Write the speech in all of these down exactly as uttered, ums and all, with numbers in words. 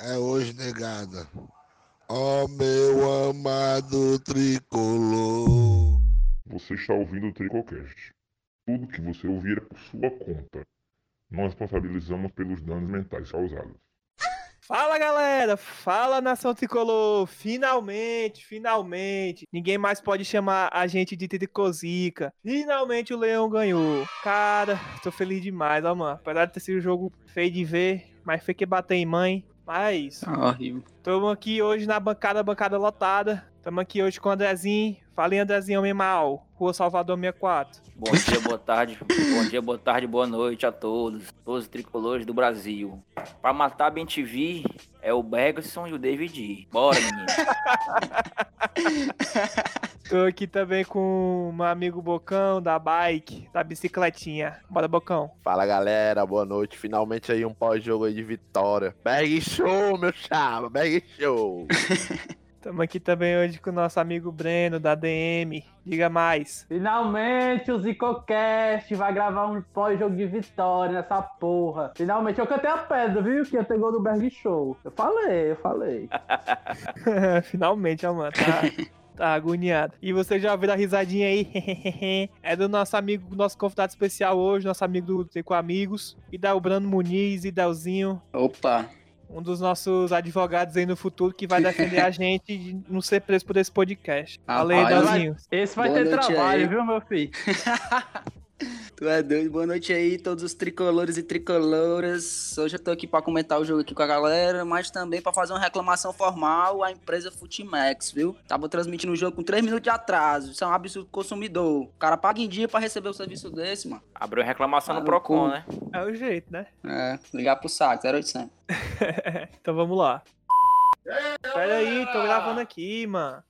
é hoje negada. Ó oh, meu amado tricolor. Você está ouvindo o Tricolcast. Tudo que você ouvir é por sua conta. Nós responsabilizamos pelos danos mentais causados. Fala galera, fala nação tricolor, finalmente, finalmente, ninguém mais pode chamar a gente de Tricozica, finalmente o Leão ganhou, cara, tô feliz demais, ó mano, apesar de ter sido um jogo feio de ver, mas foi que bater em mãe, mas é isso, ah, horrível. Tamo aqui hoje na bancada, bancada lotada, tamo aqui hoje com o Andrezinho, fala aí Andrezinho, homem mal, Rua Salvador sessenta e quatro. Bom dia, boa tarde, bom dia, boa tarde, boa noite a todos, todos os tricolores do Brasil. Pra matar a B N T V é o Bergson e o David. Bora, menino. Tô aqui também com o meu amigo Bocão, da bike, da bicicletinha. Bora, Bocão. Fala, galera, boa noite. Finalmente aí um pós-jogo aí de vitória. Berg show, meu chapa, Berg show. Estamos aqui também hoje com o nosso amigo Breno, da D M. Diga mais. Finalmente o Zicocast vai gravar um pós-jogo de vitória nessa porra. Finalmente, eu cantei a pedra, viu? Que até gol do Berg Show. Eu falei, eu falei. Finalmente, Amanda. Tá... Tá agoniado. E você já ouviu a risadinha aí? É do nosso amigo, nosso convidado especial hoje, nosso amigo do Teco Amigos. E da o Brano Muniz, e Delzinho. Opa! Um dos nossos advogados aí no futuro que vai defender a gente de não ser preso por esse podcast. Ah, valeu, Delzinho. Esse vai boa ter trabalho, aí. Viu, meu filho? Tu é doido. Boa noite aí, todos os tricolores e tricoloras. Hoje eu tô aqui pra comentar o jogo aqui com a galera, mas também pra fazer uma reclamação formal à empresa Futimax, viu? Tava transmitindo o jogo com três minutos de atraso. Isso é um absurdo consumidor. O cara paga em dia pra receber um serviço desse, mano. Abriu reclamação ah, no Procon, né? É o jeito, né? É, ligar pro S A C, zero oitocentos. Então vamos lá. Pera aí, tô gravando aqui, mano.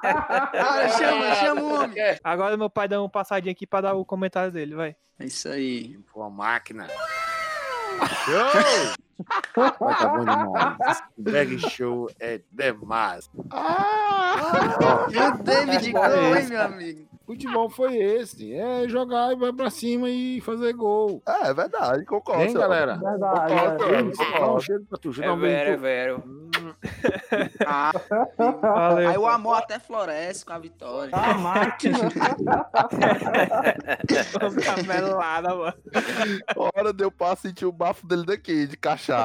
Cara, chama, chama o homem. Agora meu pai dá um passadinho aqui pra dar o comentário dele, vai. É isso aí. Pô, a máquina. Show! Tá bom demais. Drag show é demais. Ah! O David ganhou, hein, meu amigo? Futebol foi esse. É jogar e vai pra cima e fazer gol. É, é verdade, concordo. Hein, galera? Verdade, é verdade. É vero. Ah, valeu, aí o amor cara. Até floresce com a vitória. A máquina. Ficar melada, mano. Hora deu pra sentir o bafo dele daqui, de cachaça.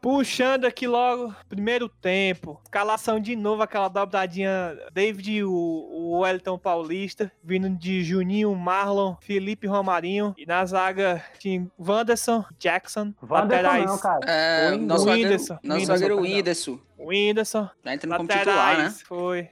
Puxando aqui logo, primeiro tempo, escalação de novo, aquela dobradinha, David, o Wellington Paulista, vindo de Juninho, Marlon, Felipe Romarinho, e na zaga tinha Whindersson, Jackson, laterais, não, cara. É, o nosso Whindersson, nosso zagueiro Whindersson, Whindersson, tá entrando como titular, né? Foi...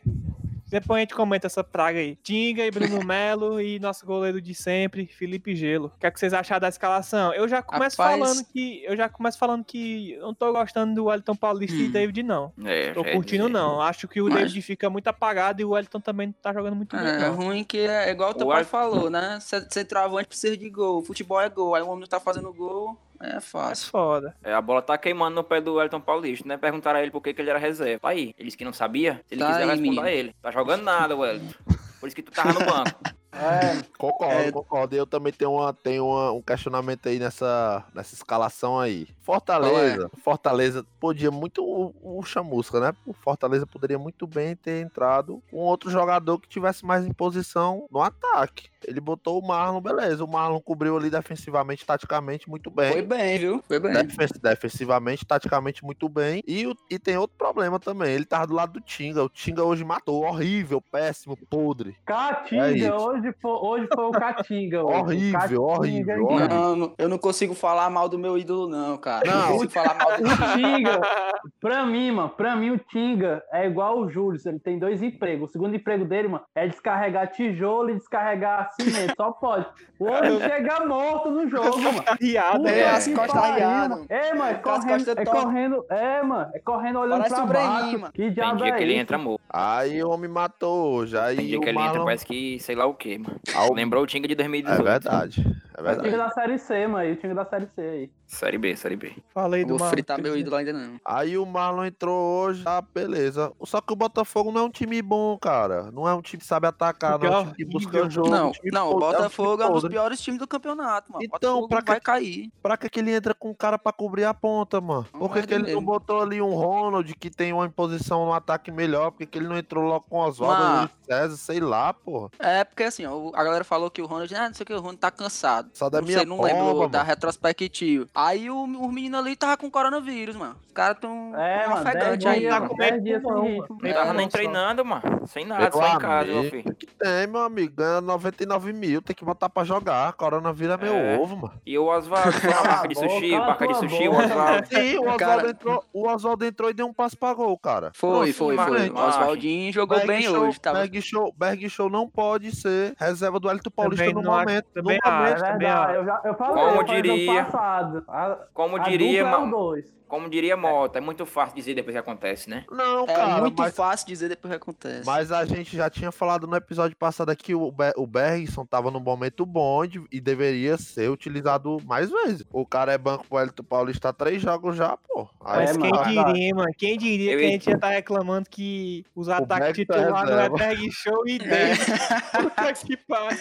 Depois a gente comenta essa praga aí. Tinga e Bruno Melo e nosso goleiro de sempre, Felipe Gelo. O que é que vocês acharam da escalação? Eu já começo Rapaz... falando que eu já começo falando que eu não tô gostando do Wellington Paulista hum. e David, não. É, tô curtindo, é, não. Acho que o mas... David fica muito apagado e o Wellington também não tá jogando muito bem. É, é ruim que é igual o teu o pai Ar... falou, né? Centroavante precisa de gol. Futebol é gol. Aí o homem não tá fazendo gol... É fácil. É foda. É, a bola tá queimando no pé do Wellington Paulista, né? Perguntaram a ele por que, que ele era reserva. Tá aí. Ele disse que não sabia. Se ele tá quiser, responder a ele. Tá jogando nada, Wellington. Por isso que tu tava no banco. É, concordo, é... concordo. E eu também tenho, uma, tenho uma, um questionamento aí nessa, nessa escalação aí. Fortaleza. É. Fortaleza podia muito... O, o Chamusca, né? O Fortaleza poderia muito bem ter entrado com outro jogador que tivesse mais em posição no ataque. Ele botou o Marlon, beleza. O Marlon cobriu ali defensivamente, taticamente, muito bem. Foi bem, viu? Foi bem. Defen- defensivamente, taticamente, muito bem. E, o, e tem outro problema também. Ele tava do lado do Tinga. O Tinga hoje matou. Horrível, péssimo, podre. Catinga, é hoje, foi, hoje foi o Catinga. Horrível, Catinga, horrível, horrível. Não, eu não consigo falar mal do meu ídolo, não, cara. Não, não consigo falar mal do o Tinga. Pra mim, mano, pra mim o Tinga é igual o Júlio. Ele tem dois empregos. O segundo emprego dele, mano, é descarregar tijolo e descarregar cimento, só pode. O homem chega morto no jogo, mano. Riado, é, as costas arriadas. É, mano, é correndo, é correndo, é, mano, é correndo olhando parece pra baixo. Mano. Que diabo tem dia é que ele entra, amor. Aí o homem matou hoje. Aí tem dia o que ele Marlon... entra, parece que sei lá o quê, mano. Ao... Lembrou o Tinga de dois mil e dezoito. É verdade. É verdade. O time da Série C, mano. O time da Série C aí. Série B, Série B. Falei do Marlon. Vou fritar meu ídolo ainda não. Aí o Marlon entrou hoje, tá, beleza. Só que o Botafogo não é um time bom, cara. Não é um time que sabe atacar, não. É um time que busca jogo. Não, não, o Botafogo é um dos piores times do campeonato, mano. Então, pra que vai cair? Pra que ele entra com o cara pra cobrir a ponta, mano? Por que ele não botou ali um Ronald que tem uma imposição no ataque melhor? Por que ele não entrou logo com o Oswaldo, o César, sei lá, porra? É, porque assim, ó, a galera falou que o Ronald, ah, não sei o que, o Ronald tá cansado. Só da minha pomba, mano. Você não lembra da retrospectiva. Aí o, o menino ali tava com coronavírus, mano. Os caras tão é, um afegante aí, tá com medo de não, ele tava nem treinando, mano. Sem nada, só em casa, meu filho. Que tem, meu amigo. Ganha noventa e nove mil, tem que botar pra jogar. Coronavírus é meu ovo, mano. E o Oswaldo, a marca de sushi, marca de sushi, o Oswaldo. Sim, o Oswaldo entrou, o Oswaldo entrou e deu um passo pra gol, cara. Foi, foi, foi. O Oswaldinho jogou bem hoje, tá? Berg Show não pode ser reserva do Hélito Paulista no momento. No momento. Como diria, como diria Mota, é muito fácil dizer depois que acontece, né? Não, é, cara. É muito mas, fácil dizer depois que acontece. Mas a gente já tinha falado no episódio passado aqui, o, Be- o Bergson tava num momento bom de, e deveria ser utilizado mais vezes. O cara é banco pro Hélito Paulista há três jogos já, pô. Aí, mas quem mano, diria, mano? Quem diria eu que a gente ia estar tá reclamando que os ataques titulados é Berg Show e dez. Puta que pariu.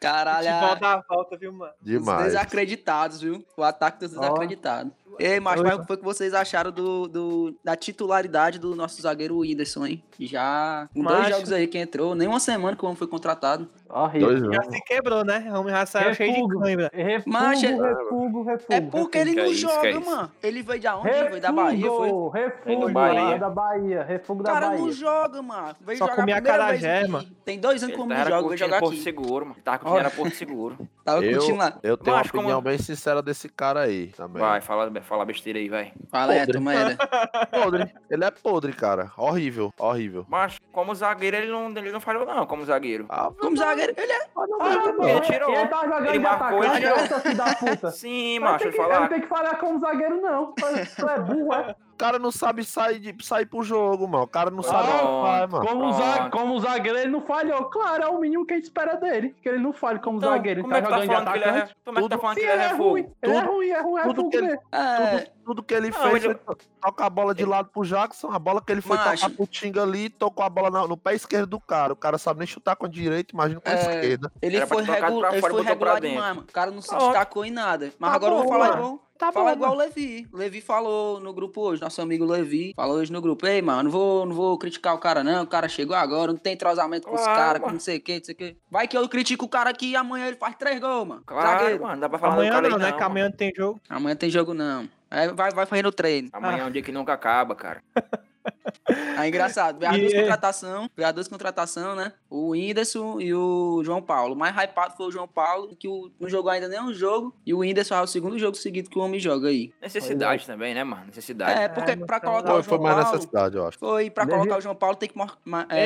Caralho. Futebol dá falta, viu, mano? Demais. Os desacreditados, viu? O ataque dos desacreditados. Oh. Ei, macho, mas o que foi que vocês acharam do, do, da titularidade do nosso zagueiro Whindersson, hein? Já com dois jogos aí que entrou, nem uma semana que o homem foi contratado. Horrível. Já se quebrou, né? O homem já saiu cheio de cãibra. Mas é, refugo, refugo, é porque refugo. Ele não joga, é mano. Ele veio de onde? Refugo, veio da Bahia, foi? Refugo, Bahia. da Bahia. Refugo da Bahia. O cara não joga, mano. Veio só jogar a primeira vez aqui. Mano. Tem dois anos que o homem joga, veio jogar aqui. Porto Seguro, mano. Tava curtindo, era Porto Seguro. Tava curtindo lá. Eu tenho uma opinião bem sincera desse cara aí também. Vai, fala do Fala besteira aí, vai. Fala, é, toma ele. Podre. Ele é podre, cara. Horrível, horrível. Mas como zagueiro, ele não, ele não falhou, não, como zagueiro. Ah, como zagueiro, ele é... Ah, não, ah, não, não. Ele tirou. Ele tá jogando ele de marcou, atacar, ele tirou. Sim, mas macho, eu falar. Ele não tem que falhar como zagueiro, não. Tu é burro, é? O cara não sabe sair, de, sair pro jogo, mano. O cara não sabe oh, vai, mano. Como, oh. zague, como zagueiro, ele não falhou. Claro, é o mínimo que a gente espera dele. Que ele não falhe como então, zagueiro. Ele como tá jogando de atacante. Ele é, como é que tá falando que ele é fogo? Ele é ruim, é ruim, é fogo dele. Tudo que ele não, fez, ele... ele toca a bola de lado pro Jackson, a bola que ele foi Mas... tocar pro Tinga ali, tocou a bola no, no pé esquerdo do cara. O cara sabe nem chutar com a direita, imagina com a é... esquerda. Ele Era foi, regu... fora, ele foi regular demais, mano. O cara não se ah, destacou em nada. Mas tá agora bom, eu vou falar igual... Tá Fala bom, igual mano. o Levi. O Levi falou no grupo hoje, nosso amigo Levi. Falou hoje no grupo, ei, mano, não vou, não vou criticar o cara, não. O cara chegou agora, não tem entrosamento claro, com os caras, não sei o que, não sei o que. Vai que eu critico o cara aqui e amanhã ele faz três gols, mano. Claro, Tragueiro. mano, dá pra falar amanhã do cara não, aí, não, né? Que amanhã não tem jogo. Amanhã tem jogo, não. É, vai, vai fazendo o treino. Amanhã ah. é um dia que nunca acaba, cara. Ah, engraçado, veio as duas contratações, veio as duas contratações, né? O Whindersson e o João Paulo. O mais hypado foi o João Paulo, que o, não jogou ainda nenhum jogo, e o Whindersson é o segundo jogo seguido que o homem joga aí. Necessidade foi, também, né, mano? Necessidade. É, porque é, pra colocar foi, o João foi mais Paulo... necessidade, eu acho. Foi, pra Deve... colocar o João Paulo tem que, é,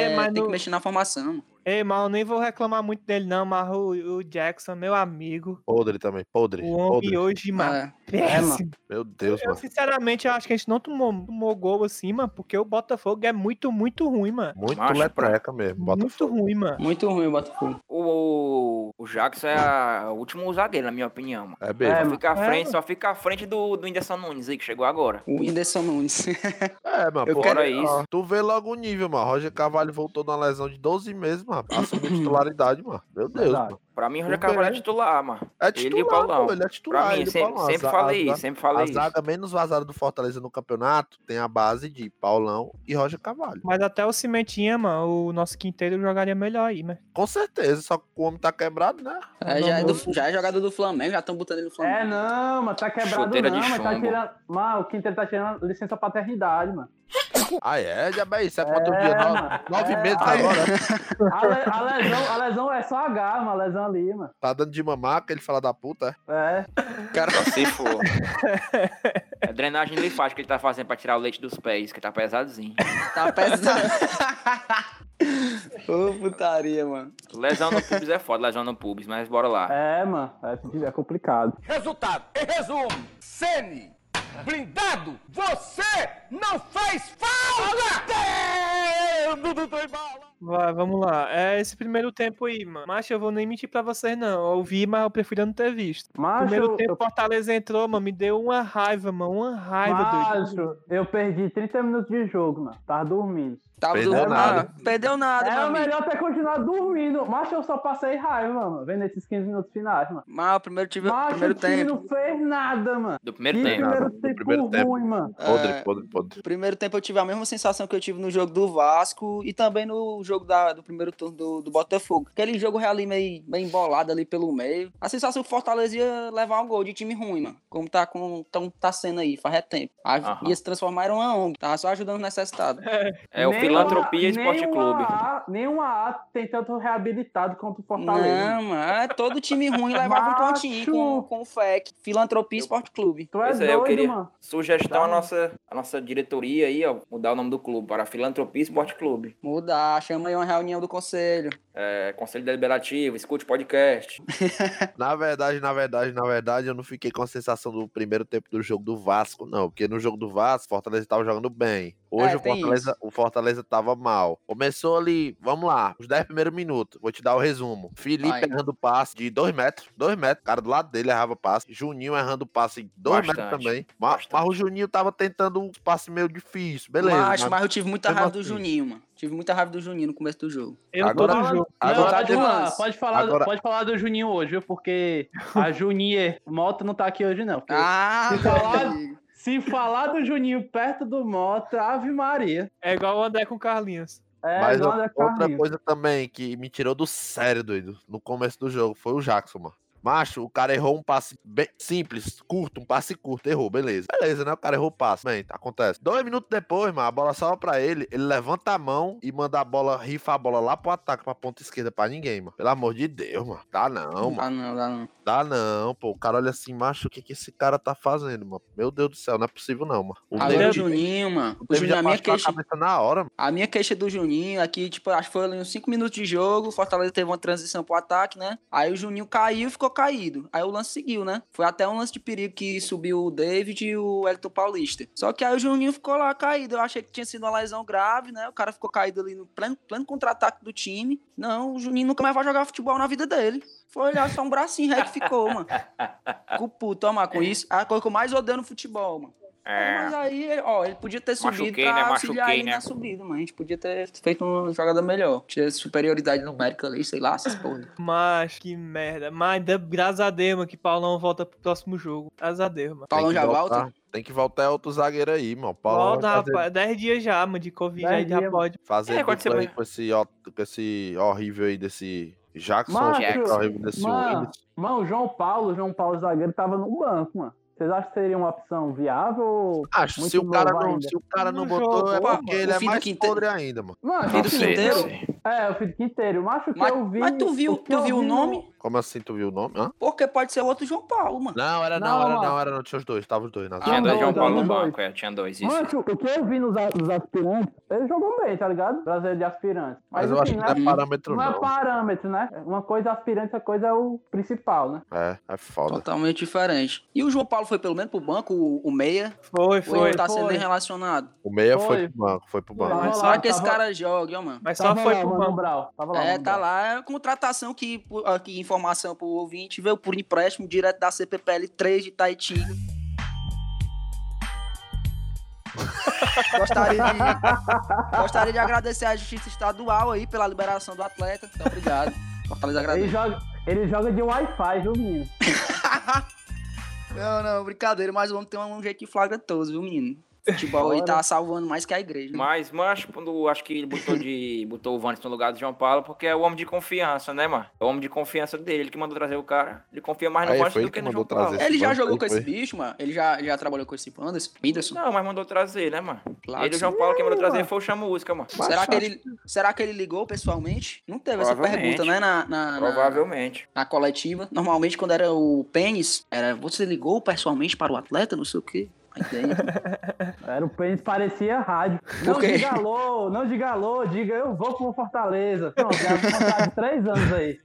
é, tem no... que mexer na formação. Ei, mas eu nem vou reclamar muito dele, não, mas o, o Jackson, meu amigo... Podre também, podre. O homem podre. hoje, mano, é. É, mano. Meu Deus, eu, mano. Eu, sinceramente, eu acho que a gente não tomou, tomou gol assim, mano, porque o Botafogo é muito, muito ruim, mano. Muito Macho, letreca mesmo, Botafogo. Muito ruim, mano. Muito ruim o Botafogo. O, o Jackson é o último zagueiro, na minha opinião, mano. É mesmo. É, só, fica à frente, é, só fica à frente do, do Whindersson Nunes aí, que chegou agora. O Whindersson Nunes. É, mano, porra, quero... isso. Tu vê logo o nível, mano. Roger Carvalho voltou na lesão de doze meses, mano. Assumiu titularidade, mano. Meu Deus, Verdade. mano. Pra mim, o Roger Carvalho é titular, mano. É titular, ele e o Paulão. Pô, ele é titular. Pra mim, ele sempre, sempre falei isso, sempre falei isso. A zaga menos vazada do Fortaleza no campeonato tem a base de Paulão e Roger Carvalho. Mas até o Cimentinha, mano, o nosso quinteiro jogaria melhor aí, né? Com certeza, só que o homem tá quebrado, né? É, já, é do, já é jogado do Flamengo, já estão botando ele no Flamengo. É, não, mas tá quebrado Chuteira não, mas tá tirando... Mano, o quinteiro tá tirando licença paternidade, mano. Ah, é? Já bem, isso é quanto é, dia? Mano, nove é, meses a, agora. A, a, lesão, a lesão é só H, mano, a lesão ali, mano. Tá dando de mamar, aquele fala da puta, é? É. Cara, só se for. É drenagem linfática que ele tá fazendo pra tirar o leite dos pés, que tá pesadinho. Tá pesado. Ô, putaria, mano. Lesão no pubis é foda, lesão no pubis, mas bora lá. É, mano, é complicado. Resultado, em resumo, Ceni... Blindado, você não fez falta! Deus do Doutor Bala! Vai, vamos lá. É esse primeiro tempo aí, mano. Mas eu vou nem mentir pra vocês, não. Eu vi, mas eu prefiro não ter visto. Macho, primeiro tempo, eu... Fortaleza entrou, mano. Me deu uma raiva, mano. Uma raiva, Macho, doido. Eu perdi trinta minutos de jogo, mano. Tava dormindo. Tava Perdeu dormindo. Nada. Perdeu nada, mano. É, o melhor ter continuado dormindo. Mas eu só passei raiva, mano. Vendo esses quinze minutos finais, mano. Mas o primeiro time. Mas primeiro o time tempo. Não fez nada, mano. Do primeiro e tempo. Primeiro tempo, do primeiro tempo. Ruim, mano. Podre, é... podre, podre. Primeiro tempo eu tive a mesma sensação que eu tive no jogo do Vasco e também no jogo da, do primeiro turno do, do Botafogo. Aquele jogo ali meio, meio embolado ali pelo meio. A sensação que o Fortaleza ia levar um gol de time ruim, mano. Como tá, com, tão, tá sendo aí, faz tempo. A, ia se transformar em uma ONG. Tava só ajudando o necessitado. É, é o Filantropia Esporte Clube. Nenhum A A tem tanto reabilitado quanto o Fortaleza. Não, mano. Todo time ruim levava um pontinho com, com o F E C. Filantropia Esporte Clube. Tu é pois doido, é, eu queria mano. Sugestão à nossa, à nossa diretoria aí, ó. Mudar o nome do clube para Filantropia Esporte Clube. Mudar. Chama aí uma reunião do conselho. É, conselho deliberativo, escute podcast. Na verdade, na verdade, na verdade, eu não fiquei com a sensação do primeiro tempo do jogo do Vasco, não. Porque no jogo do Vasco, o Fortaleza estava jogando bem. Hoje é, o, Fortaleza, o Fortaleza tava mal. Começou ali, vamos lá, os dez primeiros minutos. Vou te dar o resumo. Felipe Ai. errando passe de dois metros. dois metros. O cara do lado dele errava passe. Juninho errando passe de dois metros também. Mas, mas o Juninho tava tentando um passe meio difícil. Beleza. Mas, mas, mas eu tive muita raiva do Juninho, mano. Tive muita raiva do Juninho no começo do jogo. Eu agora, tô no jogo. Agora, não, agora, pode, falar, pode, falar, agora... pode falar do Juninho hoje, viu? Porque a Juninho Mota não tá aqui hoje, não. Ah, se falar, se falar do Juninho perto do Mota, Ave Maria. É igual o André com o Carlinhos. É, mas o, outra Carlinhos. Coisa também que me tirou do sério, doido, no começo do jogo, foi o Jackson, mano. Macho, o cara errou um passe bem simples, curto, um passe curto, errou, beleza. Beleza, né? O cara errou o passe, bem, acontece. Dois minutos depois, mano, a bola sobra pra ele, ele levanta a mão e manda a bola, rifa a bola lá pro ataque, pra ponta esquerda, pra ninguém, mano. Pelo amor de Deus, mano. Dá não, mano. Dá não, dá não. Dá não, pô. O cara olha assim, macho, o que que esse cara tá fazendo, mano? Meu Deus do céu, não é possível não, mano. O Alô, Juninho, mano. O Juninho, a minha queixa... A, na hora, mano. A minha queixa do Juninho é que, tipo, acho que foi uns cinco minutos de jogo, o Fortaleza teve uma transição pro ataque, né? Aí o Juninho caiu e ficou caído. Aí o lance seguiu, né? Foi até um lance de perigo que subiu o David e o Elton Paulista. Só que aí o Juninho ficou lá caído. Eu achei que tinha sido uma lesão grave, né? O cara ficou caído ali no pleno, pleno contra-ataque do time. Não, o Juninho nunca mais vai jogar futebol na vida dele. Foi olhar só um bracinho reto que ficou, mano. Cupu, toma com isso. É a coisa que eu mais odeio no futebol, mano. É. Mas aí, ó, ele podia ter machuquei, subido pra né? auxiliar ele né? na subida, mas a gente podia ter feito uma jogada melhor. Tinha superioridade numérica ali, sei lá, essas porra. Mas, que merda. Mas, graças a Deus, mano, que Paulão volta pro próximo jogo. Graças a Deus, mano. Paulão já voltar. volta? Tem que voltar outro zagueiro aí, mano. Paulo volta, fazer... rapaz. Dez dias já, mano, de Covid. Aí já pode. Fazer é, pode ser com, esse, ó, com esse horrível aí desse... Jackson. Mano, Jackson. horrível desse mano, mano, o João Paulo, João Paulo zagueiro, tava no banco, mano. Vocês acham que seria uma opção viável? Acho, se o, cara não, se o cara não, não botou, jogou, é porque mano. ele é mais podre ainda, mano. Mano, o Fito Quinteiro. É, o Fito Quinteiro. Macho que mas, eu vi... Mas tu viu, tu viu o nome? No... Como assim tu viu o nome? Hã? Porque pode ser outro João Paulo, mano. Não, era não, não era não, era não. Tinha os dois, tava os dois. Nas tinha dois João Paulo no banco, é, tinha dois, isso. Macho, o que eu vi nos, nos aspirantes, ele jogou bem, tá ligado? Brasileiro de aspirante. Mas, mas eu enfim, acho que não é parâmetro, não. Não é parâmetro, né? Uma coisa aspirante, a coisa é o principal, né? É, é foda. Totalmente diferente. E o João Paulo foi pelo menos pro banco, o, o Meia. Foi, foi. Ou ele tá foi. sendo bem relacionado. O Meia foi, foi pro banco, foi pro banco. Não, mas só lá, que esse tava... cara joga, ó, mano. Mas só tava foi lá, pro banco. Brau. Tava lá, é, tá lá. É contratação que, que informação pro ouvinte, veio por empréstimo direto da C P P L três de Itaitinga. Gostaria de, gostaria de agradecer à Justiça Estadual aí pela liberação do atleta. Então, obrigado. Fortaleza agradece. Ele joga, ele joga de Wi-Fi, viu, menino? Não, não, brincadeira, mas vamos ter um jeito de flagratoso, viu, menino? O futebol aí tá salvando mais que a igreja. Né? Mas, macho, quando acho que ele botou, de, botou o Whindersson no lugar do João Paulo, porque é o homem de confiança, né, mano? É o homem de confiança dele, ele que mandou trazer o cara. Ele confia mais no Whindersson do que no João Paulo. Ele já jogou com esse bicho, mano? Ele já, já trabalhou com esse Whindersson? Não, mas mandou trazer, né, mano? Claro. Ele e o João Paulo, quem mandou trazer foi o Chamusca, mano. Será que, ele, será que ele ligou pessoalmente? Não teve essa pergunta, né? Na, na, Provavelmente. Na, na coletiva. Normalmente, quando era o Pênis, era você ligou pessoalmente para o atleta, não sei o quê. Era o pênis, parecia rádio. Não okay. diga alô, não diga alô, diga eu vou pro Fortaleza. Pronto, já vou de três anos aí.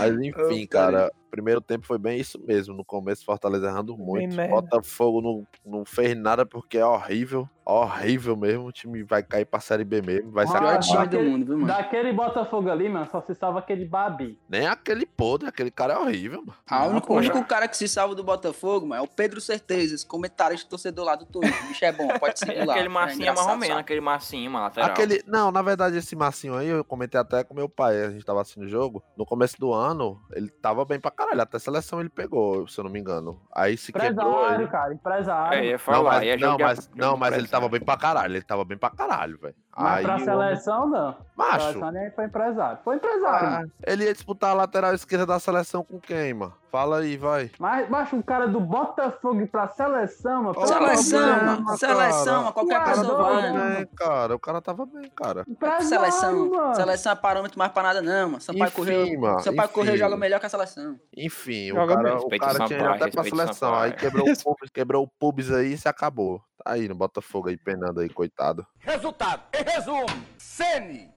Mas enfim, cara, primeiro tempo foi bem isso mesmo. No começo, Fortaleza errando muito. Botafogo não, não fez nada porque é horrível. Horrível mesmo. O time vai cair pra Série B mesmo. Vai ser a pior do mundo, viu, mano? Daquele Botafogo ali, mano, só se salva aquele Babi. Nem aquele podre. Aquele cara é horrível, mano. Ah, não, o único cara que se salva do Botafogo, mano, é o Pedro Certeza. Esse comentarista torcedor lá do Twitter. O bicho é bom, pode ser do lado. Aquele massinho é mais ou menos. Aquele massinho, mano, lateral. Aquele... Não, na verdade, esse massinho aí, eu comentei até com meu pai. A gente tava assistindo o jogo. No começo do ano, ele tava bem pra caralho. Até a seleção ele pegou, se eu não me engano. Aí se empresário, quebrou... Empresário, cara. Empresário. É, ia falar. Não, mas, ia não, mas, não, mas ele tava bem pra caralho. Ele tava bem pra caralho, velho. Mas aí, pra seleção, homem... não. Macho. A seleção nem foi empresário. Foi empresário. Ah, ele ia disputar a lateral esquerda da seleção com quem, mano? Fala aí, vai. Mas, macho, um cara do Botafogo pra seleção, mano. Seleção, problema, mano. Seleção, cara. Qualquer Ué, pessoa vai. Né? Cara, o cara tava bem, cara. Empresário, seleção, mano. Seleção é parâmetro mais pra nada, não, mano. Sampaio Corrêa. Sampaio Corrêa joga melhor que a seleção. Enfim, o joga cara, o cara tinha ido até pra seleção. Aí quebrou o pubis, quebrou o pubis aí e se acabou. Aí no Botafogo aí, penando aí, coitado. Resultado, em resumo, Ceni,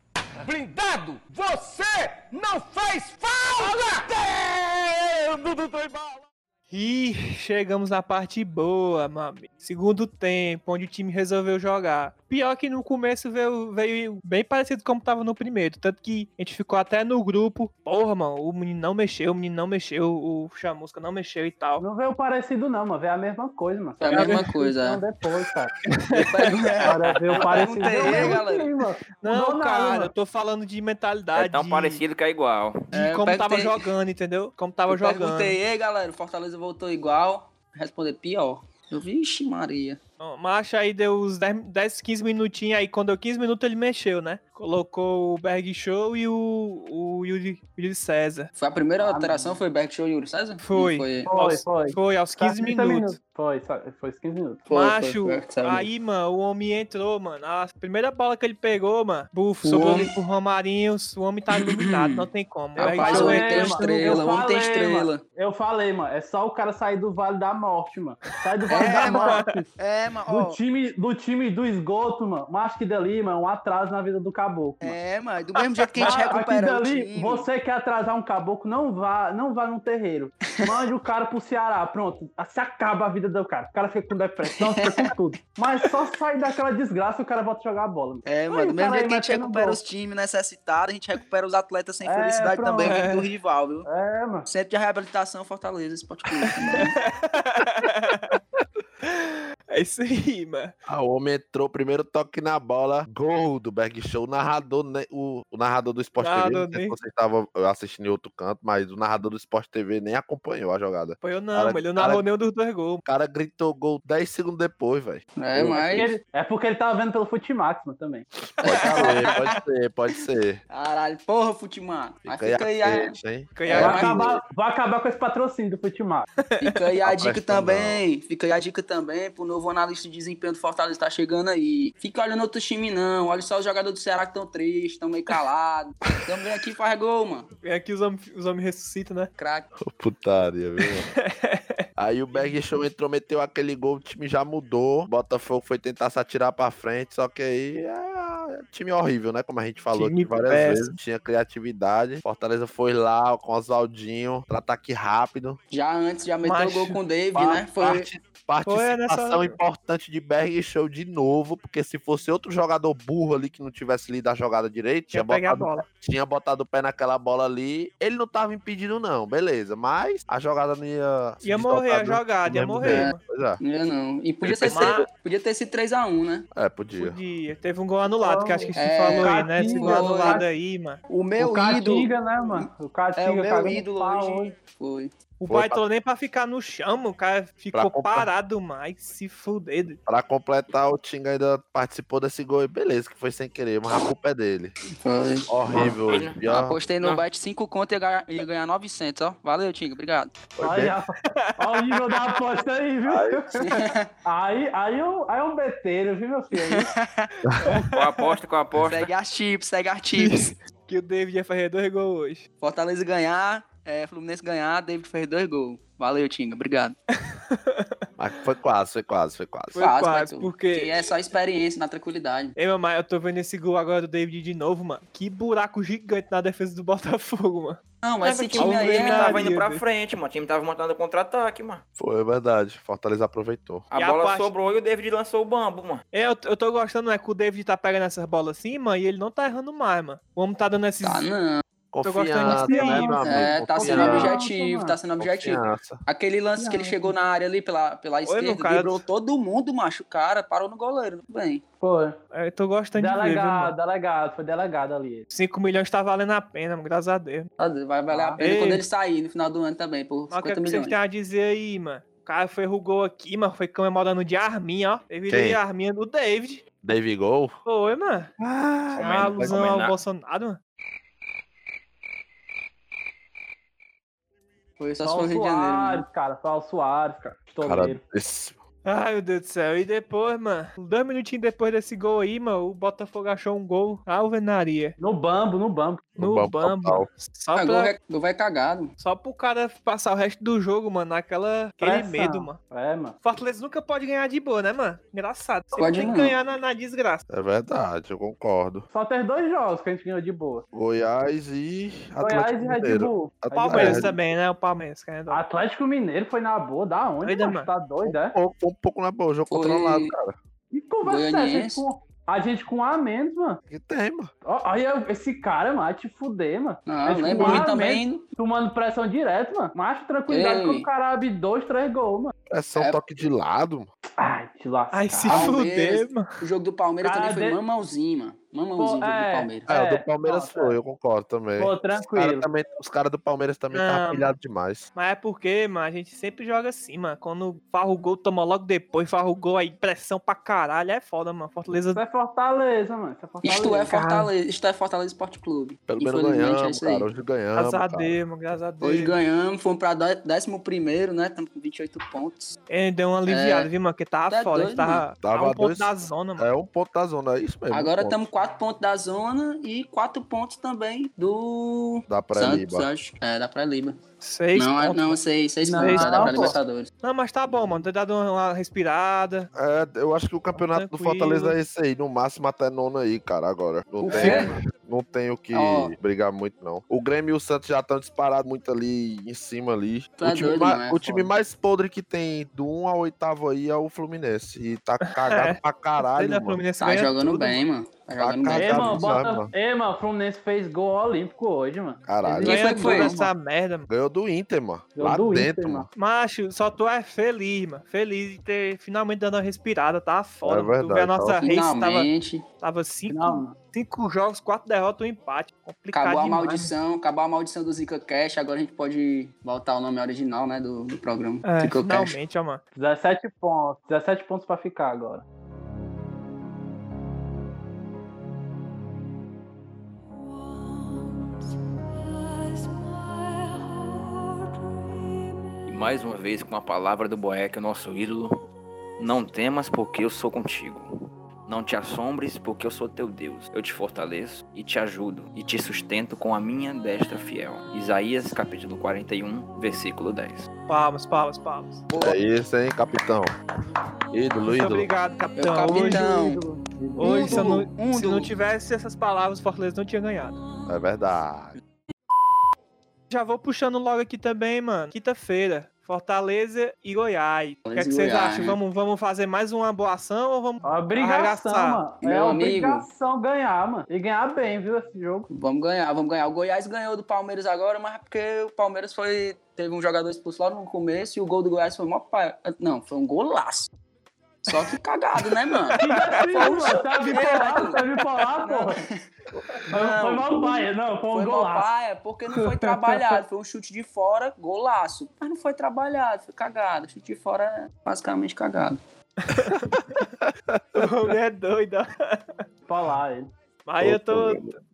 blindado, você não fez falta! E chegamos na parte boa, mami. Segundo tempo, onde o time resolveu jogar. Pior que no começo veio, veio bem parecido como tava no primeiro. Tanto que a gente ficou até no grupo. Porra, mano, o menino não mexeu, o menino não mexeu, o Chamusca não mexeu e tal. Não veio parecido não, mano. Veio a mesma coisa, mano. É a mesma coisa. Depois, cara. Cara, veio parecido. Não, é, galera. Sim, mano. Não, não cara, nada, eu tô falando de mentalidade. É tão parecido que é igual. De é, como tava jogando, entendeu? Como tava eu jogando. Perguntei, ei, galera, o Fortaleza voltou igual. Responder pior. Eu vi, ixi, Maria. Mas aí deu uns dez, quinze minutinhos, aí quando deu quinze minutos ele mexeu, né? Colocou o Bergshow e o, o Yuri, Yuri César. Foi a primeira ah, alteração, mano. Foi Bergshow e Yuri César? Foi, foi, aos, foi. Foi aos quinze minutos. minutos. Foi, foi aos quinze minutos. Foi, Macho, foi, foi, foi. Aí, mano, o homem entrou, mano. A primeira bola que ele pegou, mano, bufo, sobrou ali pro Romarinho, o homem tá iluminado, não tem como. Rapaz, o homem tem estrela, o homem tem estrela. Eu falei, mano, é só o cara sair do Vale da Morte, mano. Sai do Vale é, da Morte. É, mano. Do, oh. time, do time do esgoto, mano. Mas que dali, mano, um atraso na vida do cara. Caboclo, mano. É, mano, do mesmo jeito que a gente recupera o time. Você quer atrasar um caboclo, não vá, não vá num terreiro. Mande o cara pro Ceará, pronto. Se acaba a vida do cara. O cara fica com depressão, fica com tudo. Mas só sai daquela desgraça e o cara volta a jogar a bola. Mano. É, mano, do mesmo jeito que a gente recupera os times necessitados, a gente recupera os atletas sem é, felicidade pronto, também é. do rival, viu? É, mano. Centro de reabilitação Fortaleza, Sport Clube. É isso aí, mano. Ah, o homem entrou, primeiro toque na bola, gol do Bergshow. O narrador, né, o, o narrador do Sport T V, não sei se você estava assistindo em outro canto, mas o narrador do Sport T V nem acompanhou a jogada. Acompanhou não, cara, ele não narrou nenhum dos dois gols. O cara gritou gol dez segundos depois, velho. É, mas... É porque, ele, é porque ele tava vendo pelo Futimax, mano, também. Pode ser, pode ser, pode ser. Caralho, porra, Futimax. Fica, fica aí a... Peixe, hein? Fica aí a... Vai, acabar, vai acabar com esse patrocínio do Futimax. Fica aí a dica também, fica aí a dica também pro novo analista de desempenho do Fortaleza tá chegando aí. Fica olhando outro time, não. Olha só os jogadores do Ceará que estão tristes, tão meio calados. Então vem aqui e faz gol, mano. Vem aqui os homens, os homens ressuscitam, né? Craque. Ô, putaria, viu? Aí o Bergshow entrou, meteu aquele gol, o time já mudou. O Botafogo foi tentar se atirar pra frente, só que aí é time horrível, né? Como a gente falou time aqui várias péssimo. vezes. Tinha criatividade. Fortaleza foi lá com o Oswaldinho, ataque rápido. Já antes, já meteu Mas, o gol com o David, pa- né? Foi... Parte... Participação importante de Bergshow de novo, porque se fosse outro jogador burro ali que não tivesse lido a jogada direito, tinha botado, a bola. tinha botado o pé naquela bola ali, ele não tava impedindo não, beleza, mas a jogada não ia... Ia morrer a jogada, ia morrer. É. Não ia não. E podia ter, mas... ser, podia ter sido três a um, né? É, podia. Podia. Teve um gol anulado, que acho que a gente é, falou Cadiga, aí, né? Esse gol anulado aí, mano. O meu o ídolo... Cadiga, né, mano? O Cadiga, é, o meu Cadiga, ídolo hoje. hoje. Foi. O Foi pai pra... nem pra ficar no chão, o cara ficou compl... parado mais, se fuder. Pra completar, o Tinga ainda participou desse gol e beleza, que foi sem querer, mas a culpa é dele. Foi. Horrível. Hoje. Já... Apostei no bet cinco conto e ganhar, ia ganhar novecentos, ó. Valeu, Tinga, obrigado. Olha, olha o nível da aposta aí, viu? Aí, aí, eu, aí é um beteiro, viu, meu filho? Com a aposta, com a aposta. Segue as chips, segue as chips. Que o David ia fazer dois gols hoje. Fortaleza ganhar... É, Fluminense ganhar, David fez dois gols. Valeu, Tinga, obrigado. Mas foi quase, foi quase, foi quase. Foi quase, quase porque... porque... é só experiência, na tranquilidade. Ei, mamãe, eu tô vendo esse gol agora do David de novo, mano. Que buraco gigante na defesa do Botafogo, mano. Não, mas esse time aí não tava indo pra frente, mano. O time tava montando contra-ataque, mano. Foi, é verdade. Fortaleza aproveitou. A e bola a parte... sobrou e o David lançou o bambu, mano. É, eu, eu tô gostando, né, que o David tá pegando essas bolas assim, mano, e ele não tá errando mais, mano. O homem tá dando esses... Tá, não. Confiança, né, meu amigo? É, tá sendo objetivo, tá sendo objetivo. Aquele lance não, que ele chegou na área ali pela, pela esquerda, livrou todo mundo, macho. O cara parou no goleiro, tudo bem. Foi. É, eu tô gostando delegado, de ver, Delegado, delegado, foi delegado ali. cinco milhões tá valendo a pena, graças a Deus. Vai valer ah, a pena ei. quando ele sair no final do ano também, por cinquenta milhões. Mas o que vocês têm a dizer aí, mano? O cara foi rugou aqui, mano, foi comemorando de arminha, ó. Teve de arminha do David. David Gol? Foi, mano. Ah, ah alusão ao Bolsonaro, mano. Foi só, só o Rio de Janeiro, Soares, né? cara. Só o Soares, cara. Cara desse... Ai, meu Deus do céu. E depois, mano, dois minutinhos depois desse gol aí, mano, o Botafogo achou um gol alvenaria. No bambu, no bambu. No, no bambu. bambu. Só pra... gol, vai, gol vai cagado. Só pro cara passar o resto do jogo, mano, naquela... Aquele medo, mano. É, mano. Fortaleza nunca pode ganhar de boa, né, mano? Engraçado. Você pode tem que ganhar na, na desgraça. É verdade, eu concordo. Só tem dois jogos que a gente ganhou de boa. Goiás e... Atlético Goiás e Red Bull. O Palmeiras também, né? O Palmeiras. Que é do... Atlético Mineiro foi na boa. Da onde, Doida, mano? Tá doido, é? Um, um pouco na boa, jogo foi... controlado, cara. E conversa a gente com... A gente com A menos, mano. Que tem, mano. Olha esse cara, mano, te fuder, mano. Ah, lembra mim também. Tomando pressão direto, mano. Macho, tranquilidade com o cara abre dois, três gols, mano. Pressão, é... toque de lado, mano. Ai, te lascar. Ai, se fuder, mano. O jogo do Palmeiras cara, também foi de... mamãozinho, mano. Mamãozinho Pô, é, do Palmeiras. É, o do Palmeiras é, foi, eu concordo também. Pô, tranquilo. Os caras do Palmeiras também estavam pilhados demais. Mas é porque, mano, a gente sempre joga assim, mano. Quando farra o gol, toma logo depois, farra o gol aí, pressão pra caralho. É foda, mano. Fortaleza... Isso é Fortaleza, mano. Isso é Fortaleza. Isto é Fortaleza, isto é Fortaleza Esporte Clube. Pelo menos ganhamos, é isso aí. Cara. Hoje ganhamos, graças a Deus, graças a Deus. Hoje ganhamos, fomos pra décimo primeiro, né? Estamos com vinte e oito pontos. É, deu uma aliviada, é... viu, mano? Porque tava tá foda, doido, tava, tava um ponto dois... da zona, mano. É um ponto da zona, é isso mesmo. Agora estamos com quatro pontos da zona e quatro pontos também do... Da pré-liba. Santos, é, da pré-liba. Seis não, pontos. Não, seis, seis não, pontos não, da pré-libertadores. Não, mas tá bom, mano. Tem dado uma respirada. É, eu acho que o campeonato Tranquilo. do Fortaleza é esse aí. No máximo até nono aí, cara, agora. Não tem... É? Não tenho que oh. brigar muito, não. O Grêmio e o Santos já estão disparados muito ali em cima ali. Tá o time, doido, ma- né? o time mais podre que tem do um ao oitavo aí é o Fluminense. E tá cagado é. pra caralho, mano. Fluminense tá jogando tudo, bem, mano. Tá jogando tá bem. Ei, mano, bota... Ei, mano, o Fluminense fez gol olímpico hoje, mano. Caralho. Quem foi que foi essa merda, mano? Ganhou do Inter, mano. Ganhou Lá do dentro, Inter, mano. Macho, só tu é feliz, mano. Feliz de ter finalmente dando uma respirada. Tá foda. É verdade. Tu vê a nossa tava... race finalmente. tava... Tava cinco... Finalmente. Cinco jogos, quatro derrotas, um empate. Complicado acabou demais. a maldição, acabou a maldição do Tricolcast, agora a gente pode voltar o nome original, né, do, do programa. É, Tricolcast. Finalmente, ó, mano. dezessete pontos, dezessete pontos pra ficar agora. E mais uma vez, com a palavra do Boeck, o nosso ídolo, não temas porque eu sou contigo. Não te assombres, porque eu sou teu Deus. Eu te fortaleço e te ajudo e te sustento com a minha destra fiel. Isaías, capítulo quarenta e um, versículo dez. Palmas, palmas, palmas. É isso, hein, capitão. Ídolo, ídolo. Muito obrigado, capitão. Eu, capitão. Hoje, ídolo. Hoje se, eu não, ídolo. se não tivesse essas palavras, o Fortaleza não tinha ganhado. É verdade. Já vou puxando logo aqui também, mano. Quinta-feira. Fortaleza e Goiás. O que, é que vocês Goiás, acham? Né? Vamos, vamos fazer mais uma boa ação ou vamos Obrigação, mano. É Meu obrigação amigo. ganhar, mano. E ganhar bem, viu, esse jogo. Vamos ganhar, vamos ganhar. O Goiás ganhou do Palmeiras agora, mas porque o Palmeiras foi... Teve um jogador expulso lá no começo e o gol do Goiás foi mó... Não, foi um golaço. Só que cagado, né, mano? Tá bipolar, tá bipolar, porra. Não, foi mal paia, não, foi um foi golaço. Mal paia porque não foi trabalhado, foi um chute de fora, golaço. Mas não foi trabalhado, foi cagado. Chute de fora é basicamente cagado. O homem é doido. Falar ele. Mas eu tô...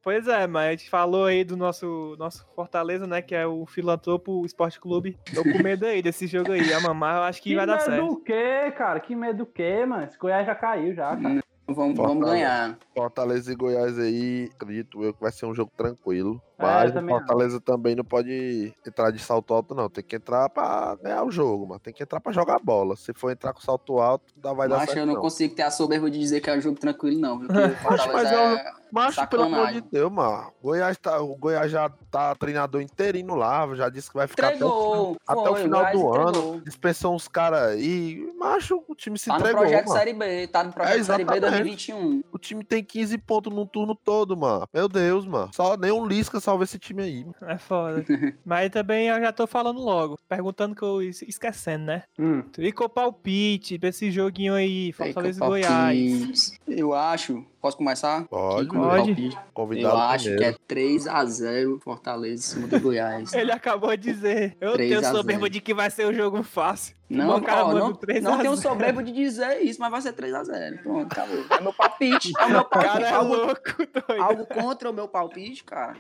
Pois é, mas a gente falou aí do nosso, nosso Fortaleza, né? Que é o Filantropo Esporte Clube. Tô com medo aí desse jogo aí, é, mano, mas eu acho que, que vai dar certo. Que medo do quê, cara? Que medo do quê, mano? Esse Goiás já caiu, já, cara. Vamos, vamos ganhar. Fortaleza e Goiás aí, acredito eu que vai ser um jogo tranquilo. Mas é, o Fortaleza não. também não pode entrar de salto alto, não. Tem que entrar pra ganhar o jogo, mano. Tem que entrar pra jogar bola. Se for entrar com salto alto, dá, vai macho, dar certo. Macho, eu não, não consigo ter a soberba de dizer que é um jogo tranquilo, não. Viu? Macho, mas é eu, macho pelo amor de Deus, mano. Goiás tá, o Goiás já tá treinador inteirinho lá. Já disse que vai ficar entregou, até o, foi, até o final do entregou. ano. Dispensou uns caras aí. Macho, o time se tá entregou, Tá no projeto mano. Série B. Tá no projeto é, Série B dois mil e vinte e um. O time tem quinze pontos no turno todo, mano. Meu Deus, mano. Só nem um Lisca salva esse time aí. É foda. Mas também eu já tô falando logo. Perguntando que eu esquecendo, né? Hum. Tricô palpite pra esse joguinho aí. Fortaleza e Goiás. Eu acho... Posso começar? Pode. Pode. Convidado eu acho primeiro. Que é três a zero Fortaleza em cima do Goiás. Ele acabou de dizer. Eu tenho soberba de que vai ser um jogo fácil. Não, cara, ó, não, não tenho soberba de dizer isso, mas vai ser três a zero. Pronto, acabou. É meu palpite. É meu palpite. Cara, é algo, louco, doido. Algo contra o meu palpite, cara?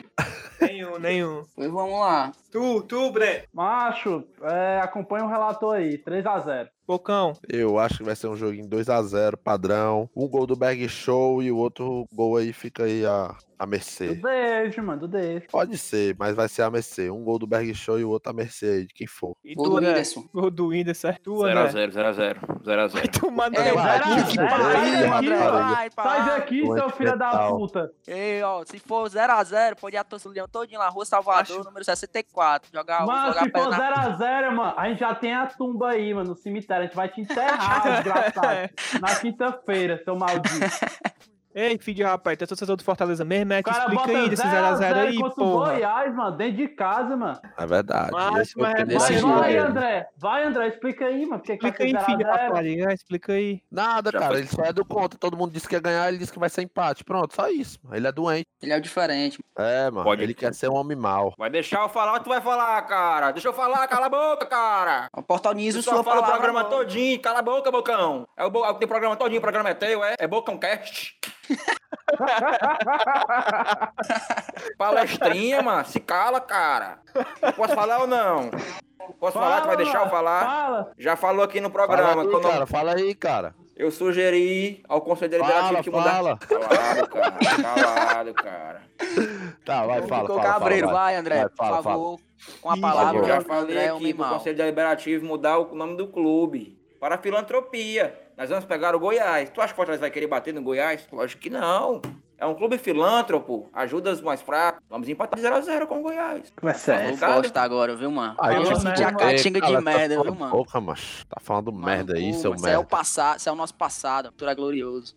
Nenhum, nenhum. Pois vamos lá. Tu, tu, Breno. Macho, é, acompanha o relator aí. três a zero. Bocão. Eu acho que vai ser um joguinho dois a zero, padrão. Um gol do Berg Show e o outro gol aí fica aí a... a mercê. Do Dave, mano, do Dave. Pode ser, mas vai ser a mercê. Um gol do Berg Show e o outro a mercê, de quem for. E gol do Whindersson. Gol do Whindersson, é tua, né? zero a zero, zero a zero. zero a zero. Sai daqui, seu filho da puta. Ei, ó, se for zero a zero, pode ir a torcida do Leão todinho lá, Rua Salvador, número sessenta e quatro. Jogar o Mano, se for zero a zero, mano, a gente já tem a tumba aí, mano, no cemitério. A gente vai te enterrar, desgraçado. Na quinta-feira, seu maldito. Ei, filho de rapaz, tá torcedor do Fortaleza mesmo, é que cara, explica aí desse zero a zero aí, pô. O Goiás, mano, dentro de casa, mano. É verdade. Mas, mas, é mas vai, André. Vai, André, explica aí, mano. Porque explica aí, filho de rapaz, né? Explica aí. Nada, Já cara, ele só é do contra. Todo mundo disse que ia ganhar, ele disse que vai ser empate. Pronto, só isso. Mano. Ele é doente. Ele é o diferente. É, mano, Pode. ele quer ser um homem mau. Vai deixar eu falar o que tu vai falar, cara. Deixa eu falar, cala a boca, cara. O Portal Niso só fala o programa todinho. Cala a boca, Bocão. É o bo... tem programa todinho, o programa é teu, é? É Bocãocast. Palestrinha, mano, se cala, cara. Posso falar ou não? Posso fala, falar? Tu vai deixar eu falar? Fala. Já falou aqui no programa. Fala aí, quando... cara, fala aí, cara. Eu sugeri ao Conselho Deliberativo que mudar... Fala, fala. Calado, cara. Calado, cara. Tá, vai, fala, fala, cabreiro, fala. Vai, André, vai, fala, por favor. Fala. Com a palavra. Eu já falei André, aqui pro Conselho Deliberativo mudar o nome do clube para Filantropia. Nós vamos pegar o Goiás. Tu acha que o Fortaleza vai querer bater no Goiás? Lógico que não. É um clube filântropo. Ajuda os mais fracos. Vamos empatar zero a zero com o Goiás. Vai ser. Não gosta agora, viu, mano? Aí eu senti né, a catinga de merda, tá viu, mano? Boca, macho. Tá falando mano, merda aí, pô, seu merda. Isso é o passado, isso é o nosso passado. O futuro é glorioso.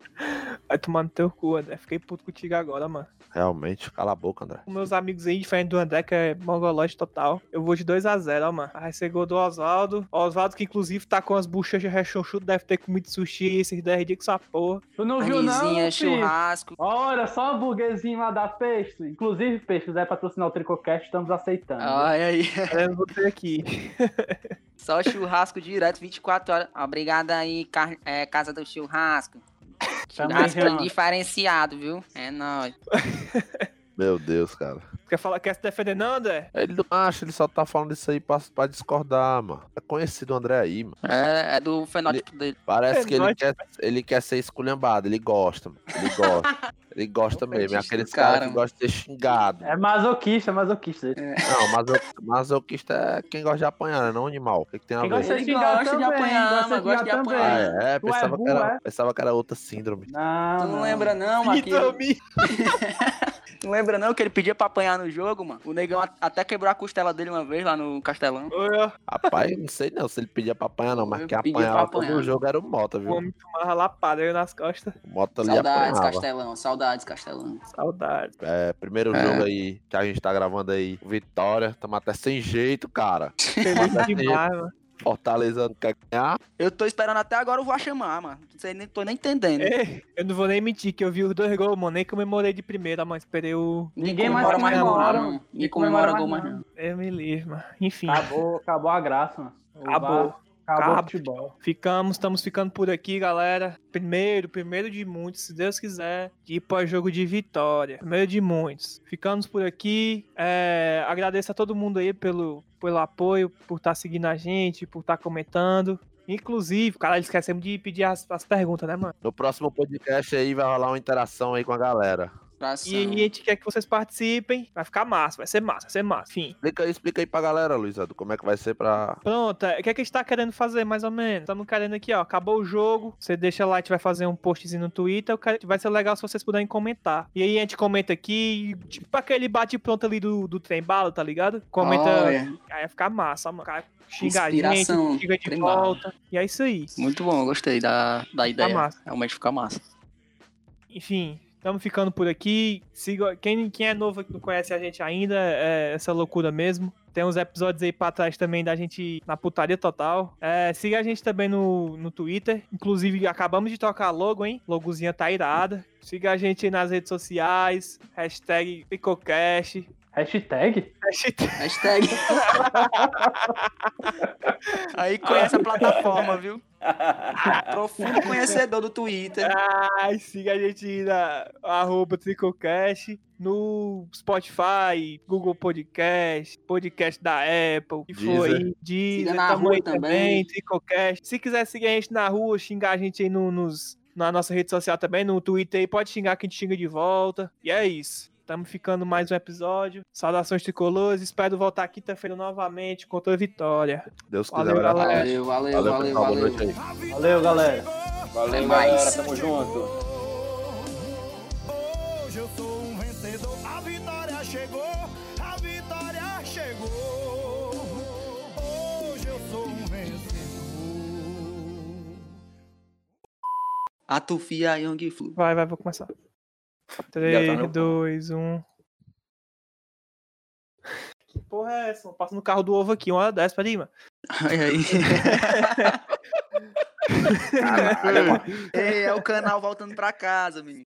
Vai tomar no teu cu, André. Fiquei puto contigo agora, mano. Realmente, cala a boca, André. Com meus amigos aí, diferente do André, que é mongolote total. Eu vou de dois a zero, ó, mano. Vai ser gol do Oswaldo. Oswaldo, que inclusive tá com as bochechas rechonchudas, deve ter comido sushi esses dez dias com essa porra. Tu não viu, não? Churrasco. Olha. Olha só o burguesinho lá da Peixe. Inclusive, Peixe, é patrocinar o Tricolcast, estamos aceitando. Ai, ai. Eu vou ter aqui. Só churrasco direto, vinte e quatro horas. Obrigado aí, é, Casa do Churrasco. Churrasco também, diferenciado, viu? É nóis. Meu Deus, cara. Quer falar, quer se defender, não, André? Ele não acha, ele só tá falando isso aí pra, pra discordar, mano. É conhecido o André aí, mano. É, é do fenótipo ele, dele. Parece fenótipo. que ele quer, ele quer ser esculhambado, ele gosta, mano. Ele gosta. Ele gosta mesmo. É aqueles caras cara que gostam de ser xingado. É masoquista, masoquista. É. Não, maso, masoquista é quem gosta de apanhar, né? Não animal. Que que tem a quem ver? Gosta de, gosta também, de apanhar, mano. Gosta de apanhar. Ah, é, pensava, é bom, que era, é? pensava que era outra síndrome. Não, tu não, não lembra não, Maquinho? Não lembra não que ele pedia pra apanhar no jogo, mano? O negão até quebrou a costela dele uma vez lá no Castelão. Oi, rapaz, não sei não se ele pedia pra apanhar não, mas eu quem apanhava no jogo era o Mota, viu? O homem tomava lapada aí nas costas. O Mota ali apanhava. Saudades, Castelão, saudades, Castelão. Saudades. É, primeiro é. jogo aí que a gente tá gravando aí, Vitória, tamo até sem jeito, cara. Feliz demais, mano. Fortaleza não quer ganhar. Eu tô esperando até agora o Vachamar, mano. Não sei, nem, tô nem entendendo. Ei, eu não vou nem mentir que eu vi os dois gols, mano. Nem comemorei de primeira, mas esperei o... Ninguém mais comemora, mano. Ninguém comemora gol mais, não. Eu me livro, mano. Enfim. Acabou, acabou a graça, mano. Acabou. Acabou o futebol. Ficamos, estamos ficando por aqui, galera. Primeiro, primeiro de muitos, se Deus quiser, de ir para jogo de Vitória. Primeiro de muitos. Ficamos por aqui. É, agradeço a todo mundo aí pelo, pelo apoio, por estar tá seguindo a gente, por estar tá comentando. Inclusive, cara, esquecemos de pedir as, as perguntas, né, mano? No próximo podcast aí vai rolar uma interação aí com a galera. E, e a gente quer que vocês participem. Vai ficar massa, vai ser massa, vai ser massa. Enfim. Explica aí, explica aí pra galera, Luizado, como é que vai ser pra... Pronto, o que é que a gente tá querendo fazer, mais ou menos? Estamos querendo aqui, ó, acabou o jogo, você deixa lá, a gente vai fazer um postzinho no Twitter, vai ser legal se vocês puderem comentar. E aí a gente comenta aqui, tipo aquele bate-pronto ali do, do trem-bala, tá ligado? Comenta, oh, é. Aí vai ficar massa, mano. Xinga a gente, xinga de volta. E é isso aí. Muito bom, gostei da, da ideia. Fica massa. Realmente fica massa. Enfim... Estamos ficando por aqui. Siga... Quem, quem é novo e não conhece a gente ainda, é essa loucura mesmo. Tem uns episódios aí pra trás também da gente na putaria total. É, siga a gente também no, no Twitter. Inclusive, acabamos de trocar logo, hein? Logozinha tá irada. Siga a gente aí nas redes sociais. Hashtag Tricolcast. Hashtag? Hashtag. Hashtag. Aí conhece a plataforma, viu? Profundo conhecedor do Twitter. Ai, siga a gente na arroba Tricolcast, no Spotify, Google Podcast, Podcast da Apple, que foi Deezer, na rua também, Tricolcast. Se quiser seguir a gente na rua, xingar a gente aí no, nos, na nossa rede social também, no Twitter aí, pode xingar que a gente xinga de volta. E é isso. Estamos ficando mais um episódio. Saudações tricolores. Espero voltar quinta-feira novamente contra a vitória. Deus quiser, valeu, galera. Valeu, valeu, valeu. Valeu, valeu, valeu. Valeu, valeu galera. Valeu, galera. Tamo junto. Hoje eu sou um vencedor. A vitória chegou. A vitória chegou. Hoje eu sou um vencedor. Atufia Young Flu. Vai, vai, vou começar. três, dois, um. Que porra é essa? Passa no carro do ovo aqui, uma hora dessa, peraí, mano. Ai, ai. Caralho, é, é o canal voltando pra casa, menino.